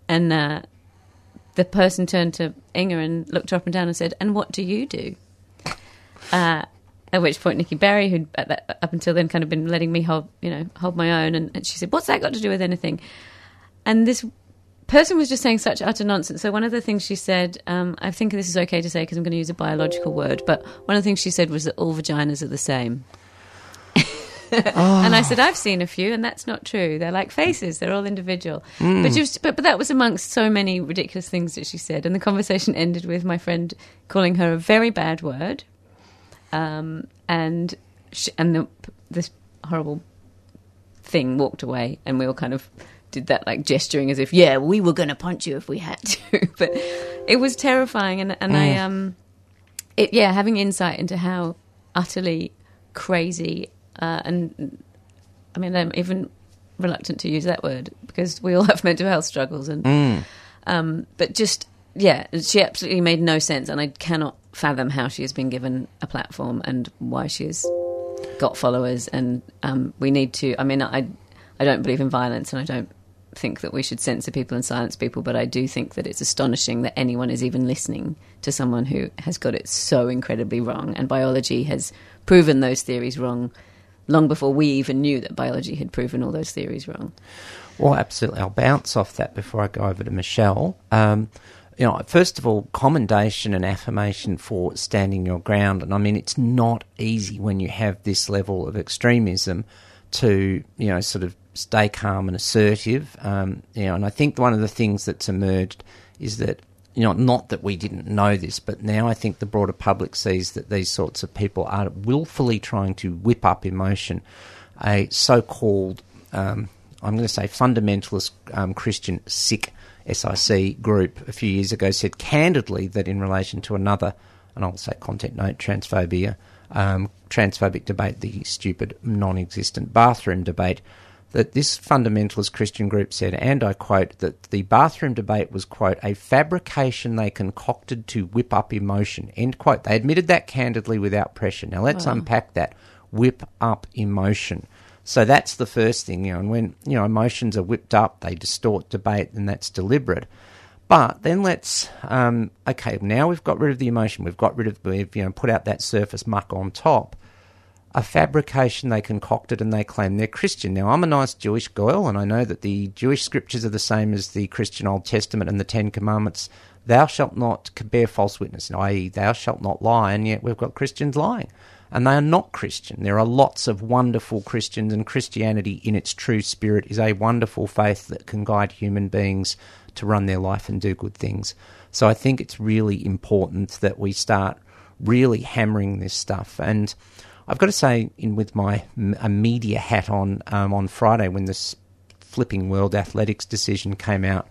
and uh, the person turned to Inga and looked her up and down and said, "And what do you do?" Uh, and At which point Nikki Berry, who'd at that, up until then kind of been letting me hold, you know, hold my own, and, and she said, "What's that got to do with anything?" And this person was just saying such utter nonsense. So one of the things she said, um, I think this is okay to say because I'm going to use a biological word, but one of the things she said was that all vaginas are the same. Oh. And I said, I've seen a few, and that's not true. They're like faces; they're all individual. Mm. But, you've, but but that was amongst so many ridiculous things that she said, and the conversation ended with my friend calling her a very bad word, um, and she, and the, this horrible thing walked away, and we all kind of did that like gesturing as if, yeah, we were going to punch you if we had to. But it was terrifying, and and mm. I um, it yeah, having insight into how utterly crazy. Uh, and I mean, I'm even reluctant to use that word because we all have mental health struggles. And mm. um, but just yeah, she absolutely made no sense, and I cannot fathom how she has been given a platform and why she has got followers. And um, we need to. I mean, I I don't believe in violence, and I don't think that we should censor people and silence people. But I do think that it's astonishing that anyone is even listening to someone who has got it so incredibly wrong. And biology has proven those theories wrong. Long before we even knew that biology had proven all those theories wrong. Well, absolutely. I'll bounce off that before I go over to Michelle. Um, you know, first of all, commendation and affirmation for standing your ground. And I mean, it's not easy when you have this level of extremism to, you know, sort of stay calm and assertive. Um, you know, and I think one of the things that's emerged is that, you know, not that we didn't know this, but now I think the broader public sees that these sorts of people are willfully trying to whip up emotion. A so-called, um, I'm going to say fundamentalist um, Christian S I C, S I C group a few years ago said candidly that in relation to another, and I'll say content note, transphobia, um, transphobic debate, the stupid non-existent bathroom debate, that this fundamentalist Christian group said, and I quote, that the bathroom debate was, quote, a fabrication they concocted to whip up emotion, end quote. They admitted that candidly without pressure. Now let's wow. unpack that, whip up emotion. So that's the first thing, you know, and when, you know, emotions are whipped up, they distort debate, and that's deliberate. But then let's, um, okay, now we've got rid of the emotion, we've got rid of, we've, you know, put out that surface muck on top. A fabrication they concocted, and they claim they're Christian. Now, I'm a nice Jewish girl, and I know that the Jewish scriptures are the same as the Christian Old Testament and the Ten Commandments. Thou shalt not bear false witness, that is thou shalt not lie, and yet we've got Christians lying. And they are not Christian. There are lots of wonderful Christians, and Christianity in its true spirit is a wonderful faith that can guide human beings to run their life and do good things. So I think it's really important that we start really hammering this stuff. And I've got to say, in with my a media hat on, um, on Friday when this flipping World Athletics decision came out,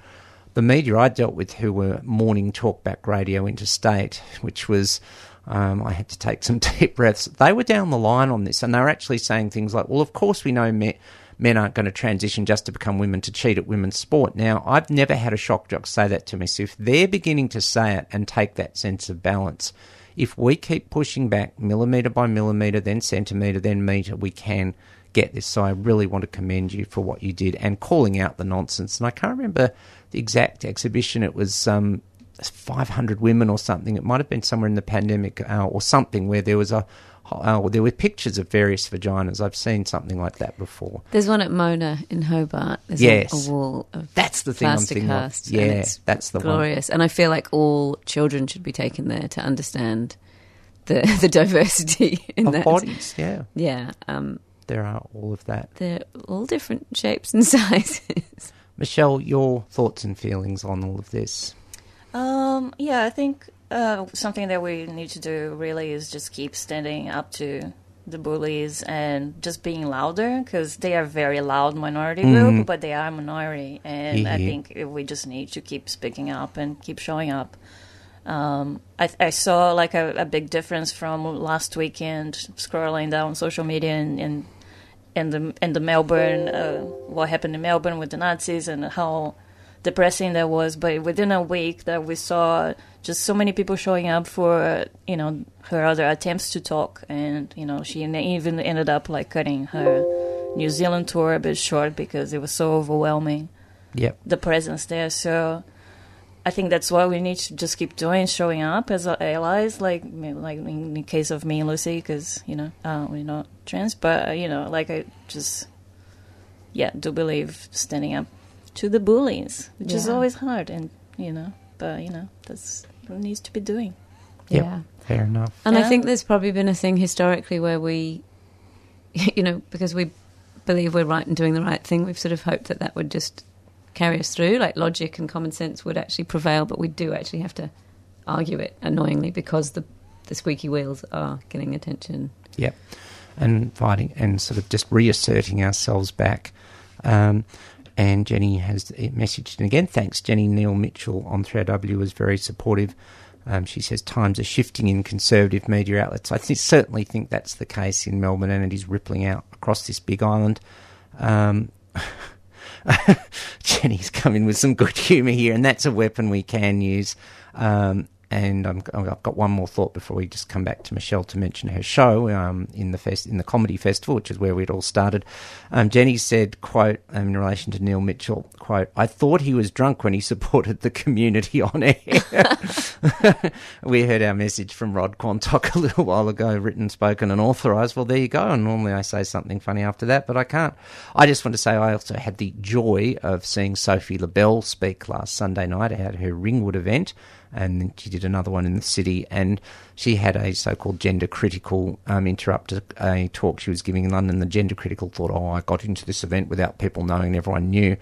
the media I dealt with who were morning talkback radio interstate, which was, um, I had to take some deep breaths, they were down the line on this, and they were actually saying things like, well, of course we know men, men aren't going to transition just to become women to cheat at women's sport. Now, I've never had a shock jock say that to me, so if they're beginning to say it and take that sense of balance, if we keep pushing back millimetre by millimetre, then centimetre, then metre, we can get this. So I really want to commend you for what you did and calling out the nonsense. And I can't remember the exact exhibition. It was um, five hundred women or something. It might have been somewhere in the pandemic uh, or something where there was a uh, there were pictures of various vaginas. I've seen something like that before. There's one at Mona in Hobart. There's yes. a wall of that's the thing plastic I'm hearse. Yeah, it's that's the glorious. One. And I feel like all children should be taken there to understand the the diversity in of that. Bodies. Yeah, yeah. Um, there are all of that. They're all different shapes and sizes. Michelle, your thoughts and feelings on all of this? Um, yeah, I think uh, something that we need to do really is just keep standing up to the bullies and just being louder, because they are very loud minority mm. group, but they are a minority. And yeah. I think we just need to keep speaking up and keep showing up. Um, I, I saw like a, a big difference from last weekend scrolling down social media and, and, and, the, and the Melbourne, uh, what happened in Melbourne with the Nazis and how depressing that was, but within a week that we saw just so many people showing up for, you know, her other attempts to talk, and, you know, she even ended up like cutting her New Zealand tour a bit short because it was so overwhelming. Yeah, the presence there. So I think that's why we need to just keep doing, showing up as allies, like like in the case of me and Lucy, because, you know, uh, we're not trans. But, uh, you know, like I just, yeah, do believe standing up to the bullies, which yeah. is always hard. And, you know, but, you know, that's what needs to be doing. Yeah, yeah. Fair enough. And yeah. I think there's probably been a thing historically where we, you know, because we believe we're right and doing the right thing, we've sort of hoped that that would just carry us through, like logic and common sense would actually prevail, but we do actually have to argue it annoyingly because the the squeaky wheels are getting attention. Yep. And fighting and sort of just reasserting ourselves back. Um, and Jenny has messaged, and again, thanks, Jenny Neil Mitchell on three R W was very supportive. Um, she says times are shifting in conservative media outlets. I th- certainly think that's the case in Melbourne, and it is rippling out across this big island. Um, Jenny's come in with some good humour here, and that's a weapon we can use. Um, and I'm, I've got one more thought before we just come back to Michelle to mention her show um, in the fest, in the comedy festival, which is where we'd all started. Um, Jenny said, quote, um, in relation to Neil Mitchell, quote, "I thought he was drunk when he supported the community on air." We heard our message from Rod Quantock a little while ago, written, spoken and authorised. Well, there you go. And normally I say something funny after that, but I can't. I just want to say I also had the joy of seeing Sophie Labelle speak last Sunday night at her Ringwood event. And then she did another one in the city, and she had a so-called gender-critical um, interrupt a talk she was giving in London. The gender-critical thought, oh, I got into this event without people knowing, everyone knew.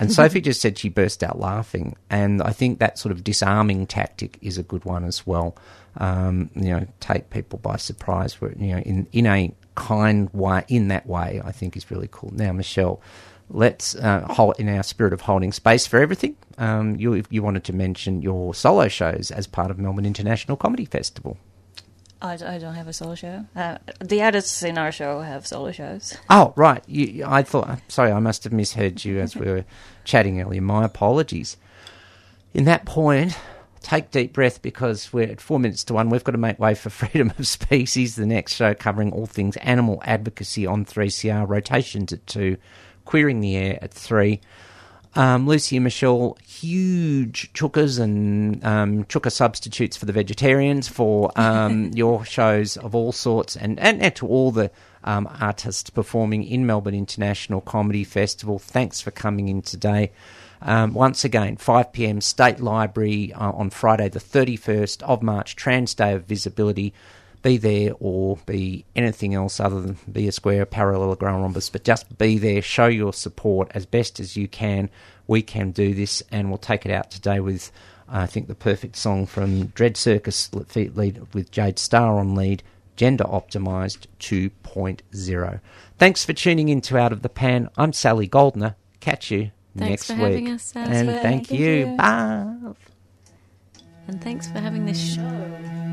And Sophie just said she burst out laughing, and I think that sort of disarming tactic is a good one as well. Um, you know, take people by surprise, you know, in, in a kind way, in that way, I think is really cool. Now, Michelle, let's, uh, hold, in our spirit of holding space for everything, um, you you wanted to mention your solo shows as part of Melbourne International Comedy Festival. I, I don't have a solo show. Uh, the artists in our show have solo shows. Oh, right. You, I thought, sorry, I must have misheard you as we were chatting earlier. My apologies. In that point, take deep breath, because we're at four minutes to one. We've got to make way for Freedom of Species, the next show covering all things animal advocacy on three C R, rotations at two. Queering the Air at three. Um, Lucy and Michelle, huge chookas and um, chooka substitutes for the vegetarians for um, your shows of all sorts, and, and, and to all the um, artists performing in Melbourne International Comedy Festival. Thanks for coming in today. Um, once again, five p.m. State Library uh, on Friday the thirty-first of March, Trans Day of Visibility. Be there or be anything else other than be a square, parallelogram, rhombus, but just be there, show your support as best as you can. We can do this, and we'll take it out today with, uh, I think, the perfect song from Dread Circus lead with Jade Starr on lead, Gender Optimised two point oh. Thanks for tuning in to Out of the Pan. I'm Sally Goldner. Catch you thanks next week. Thanks for having us, Sally. And thank, thank you. you. Bye. And thanks for having this show.